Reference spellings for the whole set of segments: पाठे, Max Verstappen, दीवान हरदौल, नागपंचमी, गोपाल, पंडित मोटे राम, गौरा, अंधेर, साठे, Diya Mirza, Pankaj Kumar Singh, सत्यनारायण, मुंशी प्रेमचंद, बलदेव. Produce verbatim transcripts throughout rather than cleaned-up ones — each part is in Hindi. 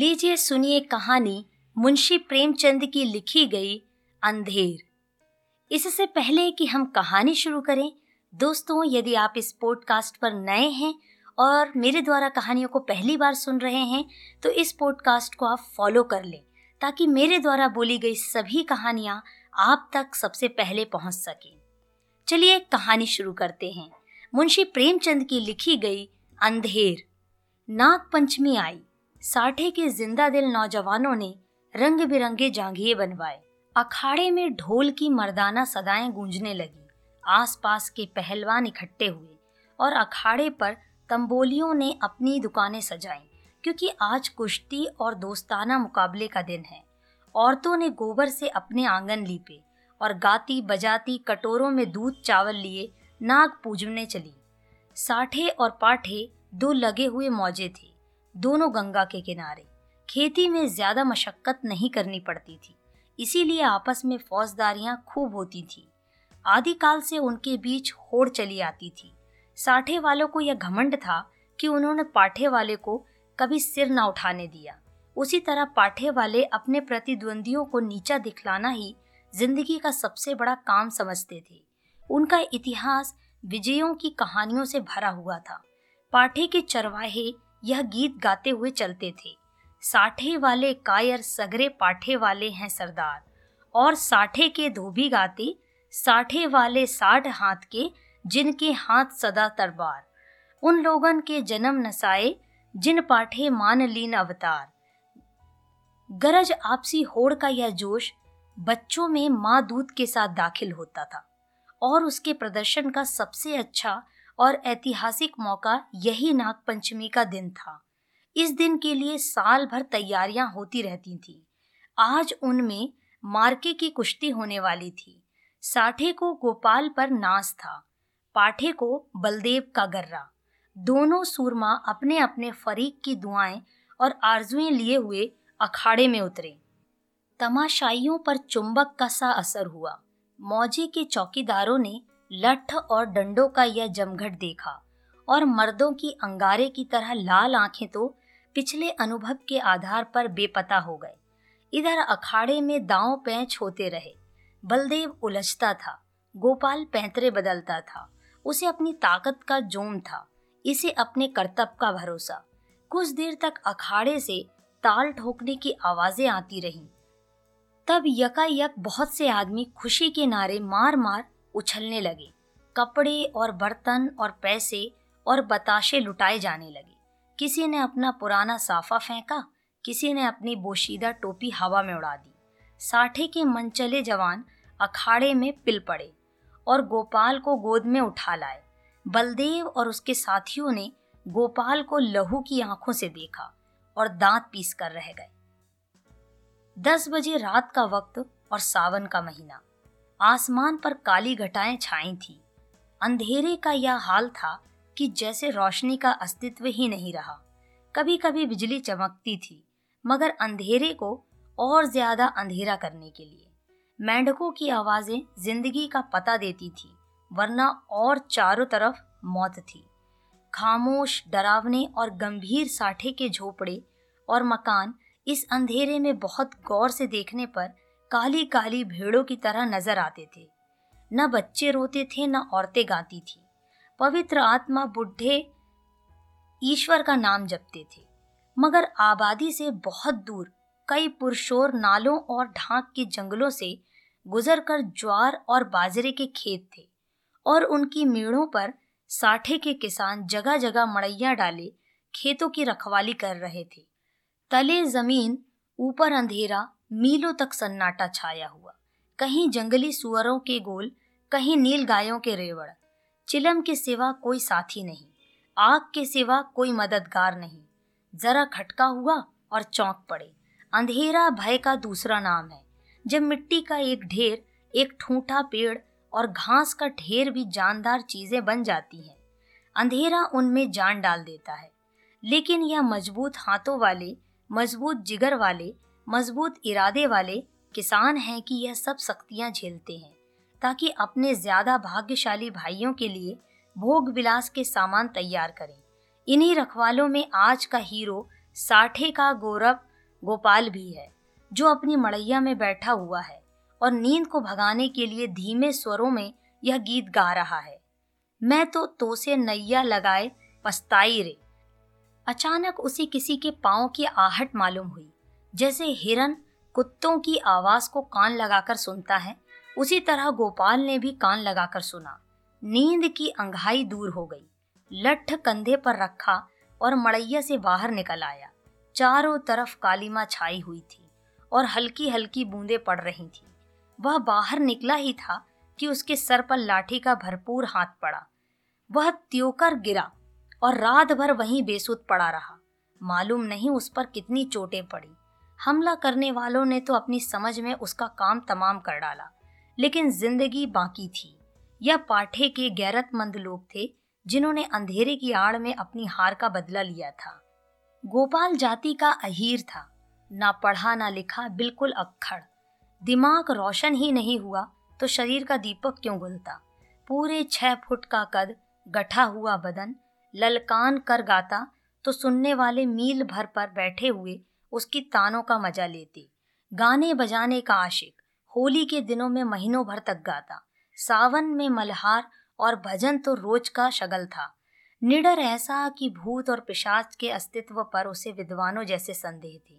लीजिए सुनिए कहानी मुंशी प्रेमचंद की लिखी गई अंधेर। इससे पहले कि हम कहानी शुरू करें, दोस्तों यदि आप इस पॉडकास्ट पर नए हैं और मेरे द्वारा कहानियों को पहली बार सुन रहे हैं तो इस पॉडकास्ट को आप फॉलो कर लें ताकि मेरे द्वारा बोली गई सभी कहानियां आप तक सबसे पहले पहुंच सकें। चलिए कहानी शुरू करते हैं। मुंशी प्रेमचंद की लिखी गई अंधेर। नागपंचमी आई। साठे के जिंदा दिल नौजवानों ने रंग बिरंगे जांघिए बनवाए। अखाड़े में ढोल की मर्दाना सदाएं गूंजने लगी। आसपास के पहलवान इकट्ठे हुए और अखाड़े पर तंबोलियों ने अपनी दुकानें सजाईं, क्योंकि आज कुश्ती और दोस्ताना मुकाबले का दिन है। औरतों ने गोबर से अपने आंगन लीपे और गाती बजाती कटोरों में दूध चावल लिए नाग पूजने चली। साठे और पाठे दो लगे हुए मौजे थे, दोनों गंगा के किनारे। खेती में ज्यादा मशक्कत नहीं करनी पड़ती थी, इसीलिए आपस में फौजदारियां खूब होती थी। आदिकाल से उनके बीच होड़ चली आती थी। साठे वालों को यह घमंड था कि उन्होंने पाठे वाले को कभी सिर न उठाने दिया। उसी तरह पाठे वाले अपने प्रतिद्वंदियों को नीचा दिखलाना ही जिंदगी का सबसे बड़ा काम समझते थे। उनका इतिहास विजयों की कहानियों से भरा हुआ था। पाठे के चरवाहे यह गीत गाते हुए चलते थे। साठे वाले कायर सगरे पाठे वाले हैं सरदार, और साठे के धोबी गाते साठे वाले साठ हाथ के जिनके हाथ सदा तरबार। उन लोगन के जन्म नसाए जिन पाठे मान लीन अवतार। गरज आपसी होड़ का यह जोश बच्चों में माँ दूध के साथ दाखिल होता था, और उसके प्रदर्शन का सबसे अच्छा और ऐतिहासिक मौका यही नागपंचमी का दिन था। इस दिन के लिए साल भर तैयारियां होती रहती थीं। आज उनमें मार्के की कुश्ती होने वाली थी। साठे को गोपाल पर नाज था, पाठे को बलदेव का गर्रा। दोनों सूरमा अपने अपने फरीक की दुआएं और आरजुएं लिए हुए अखाड़े में उतरे। तमाशाइयों पर चुंबक का सा असर हुआ। मौजे के चौकीदारों ने लठ और डंडों का यह जमघट देखा, और मर्दों की अंगारे की तरह लाल आंखें तो पिछले अनुभव के आधार पर बेपता हो गए। इधर अखाड़े में दांव पैंच होते रहे। बलदेव उलझता था, गोपाल पैंतरे बदलता था। उसे अपनी ताकत का जोम था, इसे अपने कर्तव्य का भरोसा। कुछ देर तक अखाड़े से ताल ठोकने की आवाजें आती रहीं। तब यकायक बहुत से आदमी खुशी के नारे मार मार उछलने लगे। कपड़े और बर्तन और पैसे और बताशे लुटाए जाने लगे। किसी ने अपना पुराना साफा फेंका, किसी ने अपनी बोशीदा टोपी हवा में उड़ा दी। साठे के मनचले जवान अखाड़े में पिल पड़े और गोपाल को गोद में उठा लाए। बलदेव और उसके साथियों ने गोपाल को लहू की आंखों से देखा और दांत पीस कर रह गए। दस बजे रात का वक्त और सावन का महीना। आसमान पर काली घटाएं छाई थीं। अंधेरे का यह हाल था कि जैसे रोशनी का अस्तित्व ही नहीं रहा। कभी कभी बिजली चमकती थी, मगर अंधेरे को और ज्यादा अंधेरा करने के लिए। मेंढकों की आवाजें जिंदगी का पता देती थी, वरना और चारों तरफ मौत थी। खामोश, डरावने और गंभीर साठे के झोपड़े और मकान इस अंधेरे में बहुत गौर से देखने पर काली काली भेड़ों की तरह नजर आते थे। न बच्चे रोते थे, न औरतें गाती थी। पवित्र आत्मा बुढ़े ईश्वर का नाम जपते थे, मगर आबादी से बहुत दूर कई पुरशोर नालों और ढांक के जंगलों से गुजरकर ज्वार और बाजरे के खेत थे, और उनकी मेड़ों पर साठे के किसान जगह जगह मड़ैया डाले खेतों की रखवाली कर रहे थे। तले जमीन, ऊपर अंधेरा, मीलों तक सन्नाटा छाया हुआ। कहीं जंगली सुअरों के गोल, कहीं नील गायों के रेवड़। चिलम के सिवा कोई साथी नहीं, आग के सिवा कोई मददगार नहीं। जरा खटका हुआ और चौंक पड़े। अंधेरा भय का दूसरा नाम है। जब मिट्टी का एक ढेर, एक ठूंठा पेड़ और घास का ढेर भी जानदार चीजें बन जाती हैं, अंधेरा उनमें जान डाल देता है। लेकिन यह मजबूत हाथों वाले, मजबूत जिगर वाले, मजबूत इरादे वाले किसान हैं कि यह सब सख्तियां झेलते हैं ताकि अपने ज्यादा भाग्यशाली भाइयों के लिए भोग विलास के सामान तैयार करें। इन्हीं रखवालों में आज का हीरो साठे का गौरव गोपाल भी है, जो अपनी मड़ैया में बैठा हुआ है और नींद को भगाने के लिए धीमे स्वरों में यह गीत गा रहा है। मैं तो तोसे नैया लगाए पछताई रे। अचानक उसे किसी के पाँव की आहट मालूम हुई, जैसे हिरन कुत्तों की आवाज़ को कान लगाकर सुनता है, उसी तरह गोपाल ने भी कान लगाकर सुना। नींद की अंगहाई दूर हो गई, लठ कंधे पर रखा और मड़ैया से बाहर निकल आया। चारों तरफ कालीमा छाई हुई थी और हल्की हल्की बूंदें पड़ रही थी। वह बाहर निकला ही था कि उसके सर पर लाठी का भरपूर हाथ पड़ा। वह त्योकर गिरा और रात भर वहीं बेसुध पड़ा रहा। मालूम नहीं उस पर कितनी चोटें पड़ी। हमला करने वालों ने तो अपनी समझ में उसका काम तमाम कर डाला, लेकिन जिंदगी बाकी थी। यह पाठे के गैरतमंद लोग थे जिन्होंने अंधेरे की आड़ में अपनी हार का बदला लिया था। गोपाल जाति का अहीर था, ना पढ़ा ना लिखा, बिल्कुल अक्खड़। दिमाग रोशन ही नहीं हुआ तो शरीर का दीपक क्यों गुलता। पूरे छह फुट का कद, गठा हुआ बदन, ललकान कर गाता तो सुनने वाले मील भर पर बैठे हुए उसकी तानों का मजा लेते। गाने बजाने का आशिक, होली के दिनों में महीनों भर तक गाता। सावन में मल्हार और भजन तो रोज का शगल था। निडर ऐसा कि भूत और पिशाच के अस्तित्व पर उसे विद्वानों जैसे संदेह थे,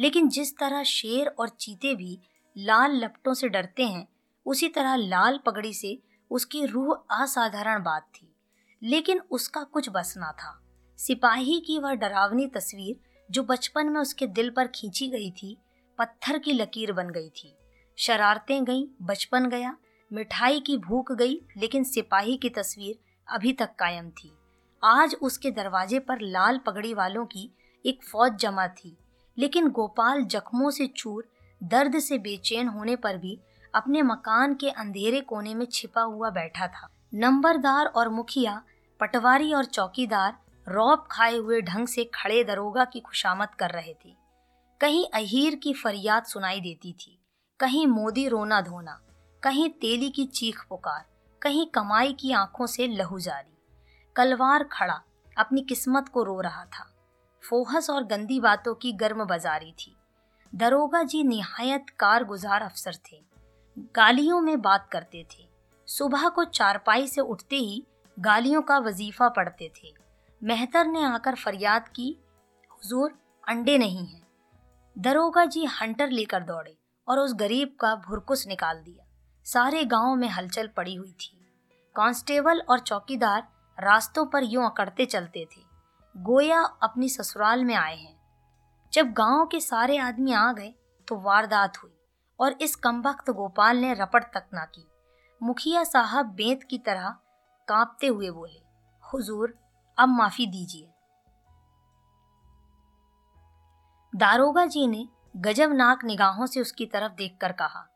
लेकिन जिस तरह शेर और चीते भी लाल लपटों से डरते हैं, उसी तरह लाल पगड़ी से उसकी रूह असाधारण बात थी। लेकिन उसका कुछ बसना था। सिपाही की वह डरावनी तस्वीर जो बचपन में उसके दिल पर खींची गई थी, पत्थर की लकीर बन गई थी। शरारतें गई, बचपन गया, मिठाई की भूख गई, लेकिन सिपाही की तस्वीर अभी तक कायम थी। आज उसके दरवाजे पर लाल पगड़ी वालों की एक फौज जमा थी, लेकिन गोपाल जख्मों से चूर, दर्द से बेचैन होने पर भी अपने मकान के अंधेरे कोने में छिपा हुआ बैठा था। नंबरदार और मुखिया, पटवारी और चौकीदार रौब खाए हुए ढंग से खड़े दरोगा की खुशामद कर रहे थे। कहीं अहीर की फरियाद सुनाई देती थी, कहीं मोदी रोना धोना, कहीं तेली की चीख पुकार, कहीं कमाई की आंखों से लहू जारी। कलवार खड़ा अपनी किस्मत को रो रहा था। फोहस और गंदी बातों की गर्म बाजारी थी। दरोगा जी निहायत कारगुजार अफसर थे, गालियों में बात करते थे। सुबह को चारपाई से उठते ही गालियों का वजीफा पढ़ते थे। मेहतर ने आकर फरियाद की, हुजूर अंडे नहीं हैं। दरोगा जी हंटर लेकर दौड़े और उस गरीब का भुरकुस निकाल दिया। सारे गांव में हलचल पड़ी हुई थी। कांस्टेबल और चौकीदार रास्तों पर यूं अकड़ते चलते थे, गोया अपनी ससुराल में आए हैं। जब गांव के सारे आदमी आ गए तो वारदात हुई और इस कमबख्त गोपाल ने रपट तक ना की। मुखिया साहब बेंत की तरह कांपते हुए बोले, हुजूर अब माफी दीजिए। दारोगा जी ने गजबनाक निगाहों से उसकी तरफ देखकर कहा,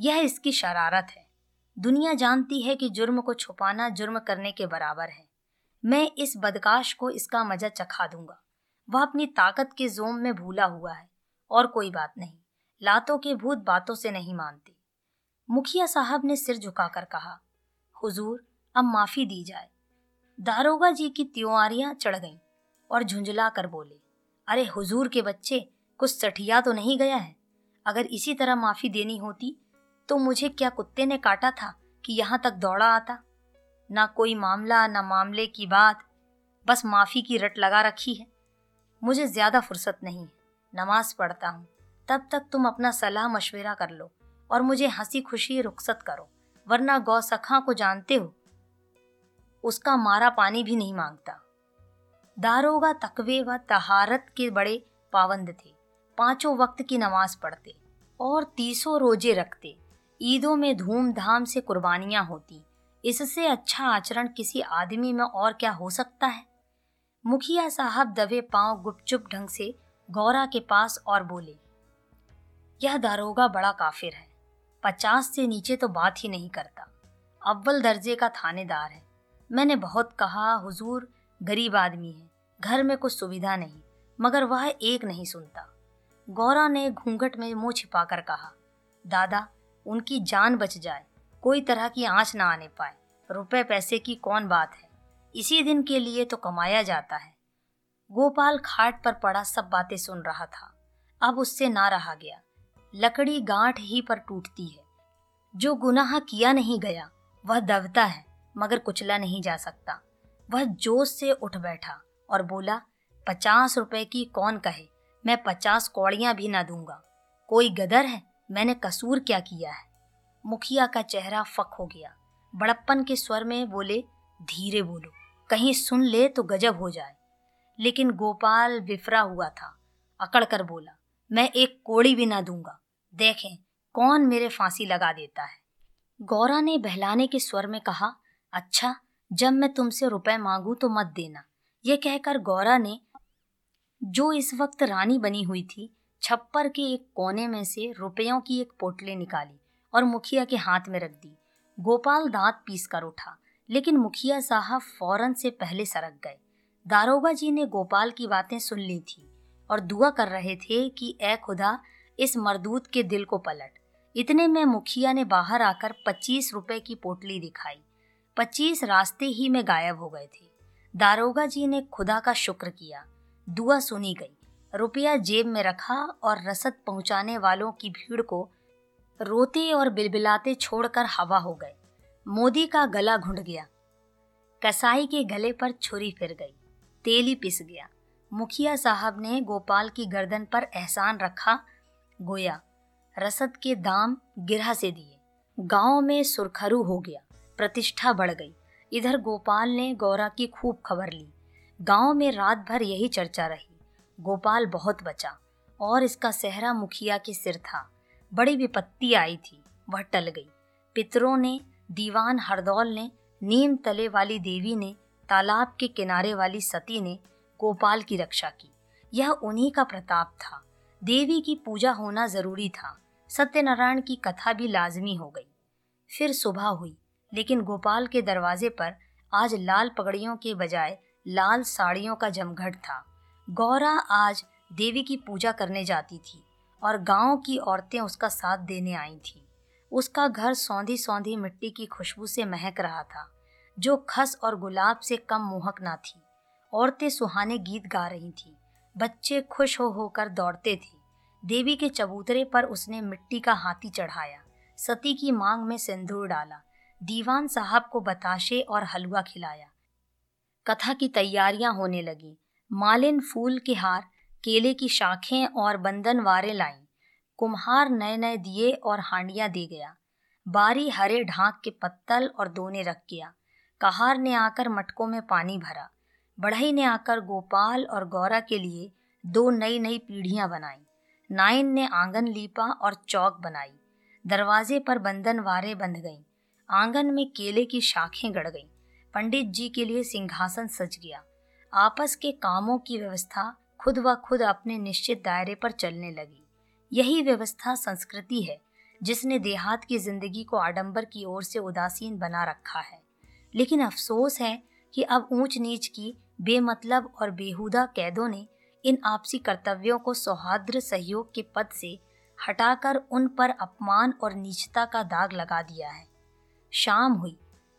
यह इसकी शरारत है। दुनिया जानती है कि जुर्म को छुपाना जुर्म करने के बराबर है। मैं इस बदकाश को इसका मजा चखा दूंगा। वह अपनी ताकत के जोम में भूला हुआ है और कोई बात नहीं। लातों के भूत बातों से नहीं मानते। मुखिया साहब ने सिर झुकाकर कहा, हुजूर अब माफी दी जाए। दारोगा जी की त्योंआरियां चढ़ गईं और झुंझला कर बोले, अरे हुजूर के बच्चे, कुछ सठिया तो नहीं गया है? अगर इसी तरह माफी देनी होती तो मुझे क्या कुत्ते ने काटा था कि यहाँ तक दौड़ा आता? ना कोई मामला, ना मामले की बात, बस माफ़ी की रट लगा रखी है। मुझे ज़्यादा फुर्सत नहीं है, नमाज पढ़ता हूँ। तब तक तुम अपना सलाह मशवरा कर लो और मुझे हंसी खुशी रुखसत करो, वरना गौ सखा को जानते हो, उसका मारा पानी भी नहीं मांगता। दारोगा तकवे व तहारत के बड़े पाबंद थे। पांचों वक्त की नमाज पढ़ते और तीसों रोजे रखते। ईदों में धूमधाम से कुर्बानियां होती। इससे अच्छा आचरण किसी आदमी में और क्या हो सकता है? मुखिया साहब दबे पांव गुपचुप ढंग से गौरा के पास और बोले, यह दारोगा बड़ा काफिर है। पचास से नीचे तो बात ही नहीं करता। अव्वल दर्जे का थानेदार है। मैंने बहुत कहा, हुजूर गरीब आदमी है, घर में कुछ सुविधा नहीं, मगर वह एक नहीं सुनता। गौरा ने घूंघट में मुंह छिपाकर कहा, दादा उनकी जान बच जाए, कोई तरह की आंच ना आने पाए। रुपए पैसे की कौन बात है, इसी दिन के लिए तो कमाया जाता है। गोपाल खाट पर पड़ा सब बातें सुन रहा था। अब उससे ना रहा गया। लकड़ी गांठ ही पर टूटती है। जो गुनाह किया नहीं गया वह दबता है मगर कुचला नहीं जा सकता। वह जोश से उठ बैठा और बोला, पचास रुपए की कौन कहे, मैं पचास कौड़ियां भी ना दूंगा। कोई गदर है, मैंने कसूर क्या किया है। मुखिया का चेहरा फक हो गया। बड़प्पन के स्वर में बोले, धीरे बोलो, कहीं सुन ले तो गजब हो जाए। लेकिन गोपाल विफरा हुआ था। अकड़ कर बोला, मैं एक कोड़ी भी ना दूंगा, देखें कौन मेरे फांसी लगा देता है। गौरा ने बहलाने के स्वर में कहा, अच्छा जब मैं तुमसे रुपए मांगू तो मत देना। यह कहकर गौरा ने, जो इस वक्त रानी बनी हुई थी, छप्पर के एक कोने में से रुपयों की एक पोटली निकाली और मुखिया के हाथ में रख दी। गोपाल दांत पीस कर उठा, लेकिन मुखिया साहब फौरन से पहले सरक गए। दारोगा जी ने गोपाल की बातें सुन ली थी और दुआ कर रहे थे कि ऐ खुदा इस मरदूत के दिल को पलट। इतने में मुखिया ने बाहर आकर पच्चीस रुपए की पोटली दिखाई। पच्चीस रास्ते ही में गायब हो गए थे। दारोगा जी ने खुदा का शुक्र किया। दुआ सुनी गई, रुपया जेब में रखा और रसद पहुंचाने वालों की भीड़ को रोते और बिलबिलाते छोड़कर हवा हो गए। मोदी का गला घुंड गया, कसाई के गले पर छुरी फिर गई, तेली पिस गया। मुखिया साहब ने गोपाल की गर्दन पर एहसान रखा, गोया रसद के दाम गिरह से दिए। गांव में सुरखरू हो गया, प्रतिष्ठा बढ़ गई। इधर गोपाल ने गौरा की खूब खबर ली। गांव में रात भर यही चर्चा रही। गोपाल बहुत बचा और इसका सेहरा मुखिया के सिर था। बड़ी विपत्ति आई थी, वह टल गई। पितरों ने, दीवान हरदौल ने, नीम तले वाली देवी ने, तालाब के किनारे वाली सती ने गोपाल की रक्षा की। यह उन्हीं का प्रताप था। देवी की पूजा होना जरूरी था। सत्यनारायण की कथा भी लाजमी हो गई। फिर सुबह हुई, लेकिन गोपाल के दरवाजे पर आज लाल पगड़ियों के बजाय लाल साड़ियों का जमघट था। गौरा आज देवी की पूजा करने जाती थी और गांव की औरतें उसका साथ देने आई थीं। उसका घर सौंधी सौंधी मिट्टी की खुशबू से महक रहा था, जो खस और गुलाब से कम मोहक ना थी। औरतें सुहाने गीत गा रही थीं, बच्चे खुश हो होकर दौड़ते थे। देवी के चबूतरे पर उसने मिट्टी का हाथी चढ़ाया, सती की मांग में सिंदूर डाला, दीवान साहब को बताशे और हलवा खिलाया। कथा की तैयारियां होने लगी। मालिन फूल के हार, केले की शाखें और बंधनवारे लाईं। कुम्हार नए नए दिए और हांडियां दे गया। बारी हरे ढाक के पत्तल और दोने रख गया। कहार ने आकर मटकों में पानी भरा। बढ़ई ने आकर गोपाल और गौरा के लिए दो नई नई पीढ़ियां बनाई। नाइन ने आंगन लीपा और चौक बनाई। दरवाजे पर बंधनवारे बंध गईं। आंगन में केले की शाखें गड़ गईं। पंडित जी के लिए सिंहासन सज गया। आपस के कामों की व्यवस्था खुद व खुद अपने निश्चित दायरे पर चलने लगी। यही व्यवस्था संस्कृति है, जिसने देहात की जिंदगी को आडंबर की ओर से उदासीन बना रखा है। लेकिन अफसोस है कि अब ऊंच नीच की बेमतलब और बेहुदा कैदों ने इन आपसी कर्तव्यों को सौहार्द सहयोग के पद से हटाकर उन पर अपमान और नीचता का दाग लगा दिया है। शाम हुई।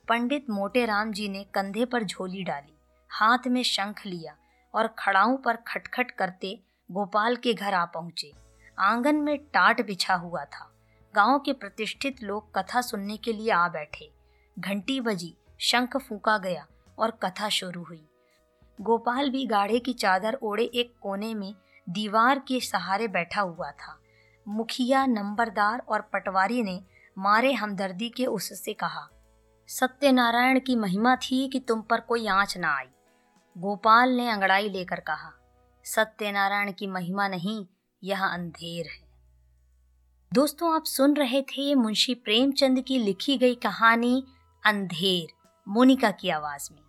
पंडित मोटे राम जी ने कंधे पर झोली डाली, हाथ में शंख लिया और खड़ाओं पर खटखट करते गोपाल के घर आ पहुंचे। आंगन में टाट बिछा हुआ था। गांव के प्रतिष्ठित लोग कथा सुनने के लिए आ बैठे। घंटी बजी, शंख फूंका गया और कथा शुरू हुई। गोपाल भी गाढ़े की चादर ओढ़े एक कोने में दीवार के सहारे बैठा हुआ था। मुखिया, नंबरदार और पटवारी ने मारे हमदर्दी के उससे कहा, सत्यनारायण की महिमा थी कि तुम पर कोई आँच ना आई। गोपाल ने अंगड़ाई लेकर कहा, सत्यनारायण की महिमा नहीं, यह अंधेर है। दोस्तों, आप सुन रहे थे मुंशी प्रेमचंद की लिखी गई कहानी अंधेर, मोनिका की आवाज में।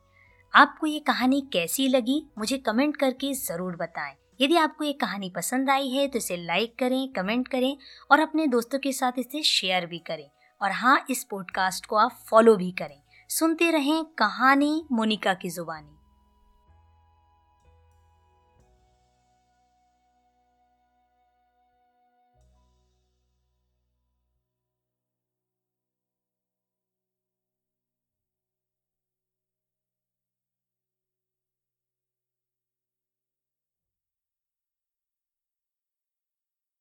आपको ये कहानी कैसी लगी मुझे कमेंट करके जरूर बताएं। यदि आपको ये कहानी पसंद आई है तो इसे लाइक करें, कमेंट करें और अपने दोस्तों के साथ इसे शेयर भी करें। और हाँ, इस पॉडकास्ट को आप फॉलो भी करें। सुनते रहें कहानी मोनिका की जुबानी।